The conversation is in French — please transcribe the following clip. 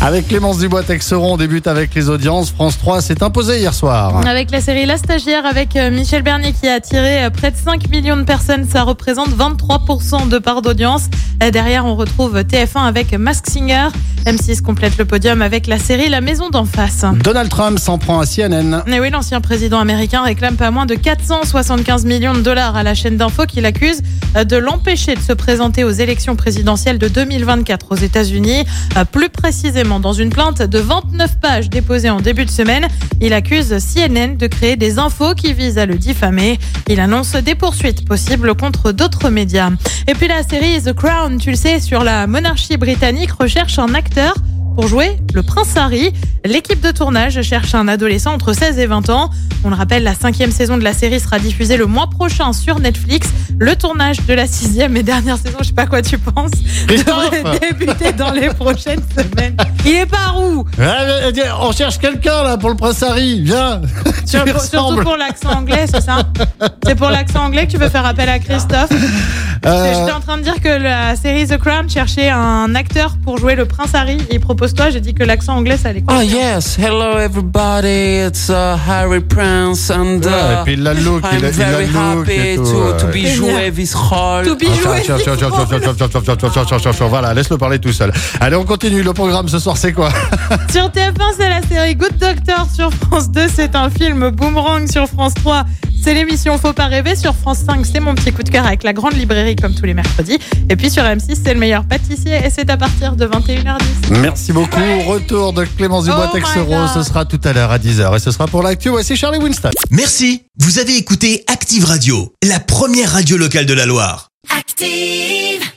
Avec Clémence Dubois-Texeron, on débute avec les audiences. France 3 s'est imposée hier soir. Avec la série La Stagiaire, avec Michel Bernier qui a attiré près de 5 millions de personnes, ça représente 23% de part d'audience. Derrière, on retrouve TF1 avec Mask Singer. M6 complète le podium avec la série La Maison d'en face. Donald Trump s'en prend à CNN. Et oui, l'ancien président américain réclame pas moins de 475 millions de dollars à la chaîne d'info qu'il accuse de l'empêcher de se présenter aux élections présidentielles de 2024 aux États-Unis. Plus précisément, dans une plainte de 29 pages déposée en début de semaine, il accuse CNN de créer des infos qui visent à le diffamer. Il annonce des poursuites possibles contre d'autres médias. Et puis la série The Crown, tu le sais, sur la monarchie britannique, recherche un acteur pour jouer le Prince Harry. L'équipe de tournage cherche un adolescent entre 16 et 20 ans. On le rappelle, la 5e saison de la série sera diffusée le mois prochain sur Netflix. Le tournage de la 6e et dernière saison, je sais pas quoi tu penses, devrait débuter dans les prochaines semaines. Il est par où? On cherche quelqu'un là pour le Prince Harry, viens. Surtout pour l'accent anglais, c'est ça? C'est pour l'accent anglais que tu veux faire appel à Christophe? J'étais en train de dire que la série The Crown cherchait un acteur pour jouer le Prince Harry. Il propose toi, j'ai dit que l'accent anglais ça allait. Oh yes, hello everybody, it's Harry Prince and et puis la look, I'm very happy to be joué this role. Voilà, laisse-le parler tout seul. Allez, on continue, le programme ce soir c'est quoi? Sur TF1 c'est la série Good Doctor, sur France 2 c'est un film Boomerang, sur France 3 c'est l'émission Faut pas rêver, sur France 5 c'est mon petit coup de cœur avec la grande librairie comme tous les mercredis, et puis sur M6 c'est le meilleur pâtissier et c'est à partir de 21h10. Merci beaucoup, retour de Clémence Dubois-Texeron, ce sera tout à l'heure à 10h et ce sera pour l'actu, voici Charlie Winston. Merci, vous avez écouté Active Radio, la première radio locale de la Loire. Active.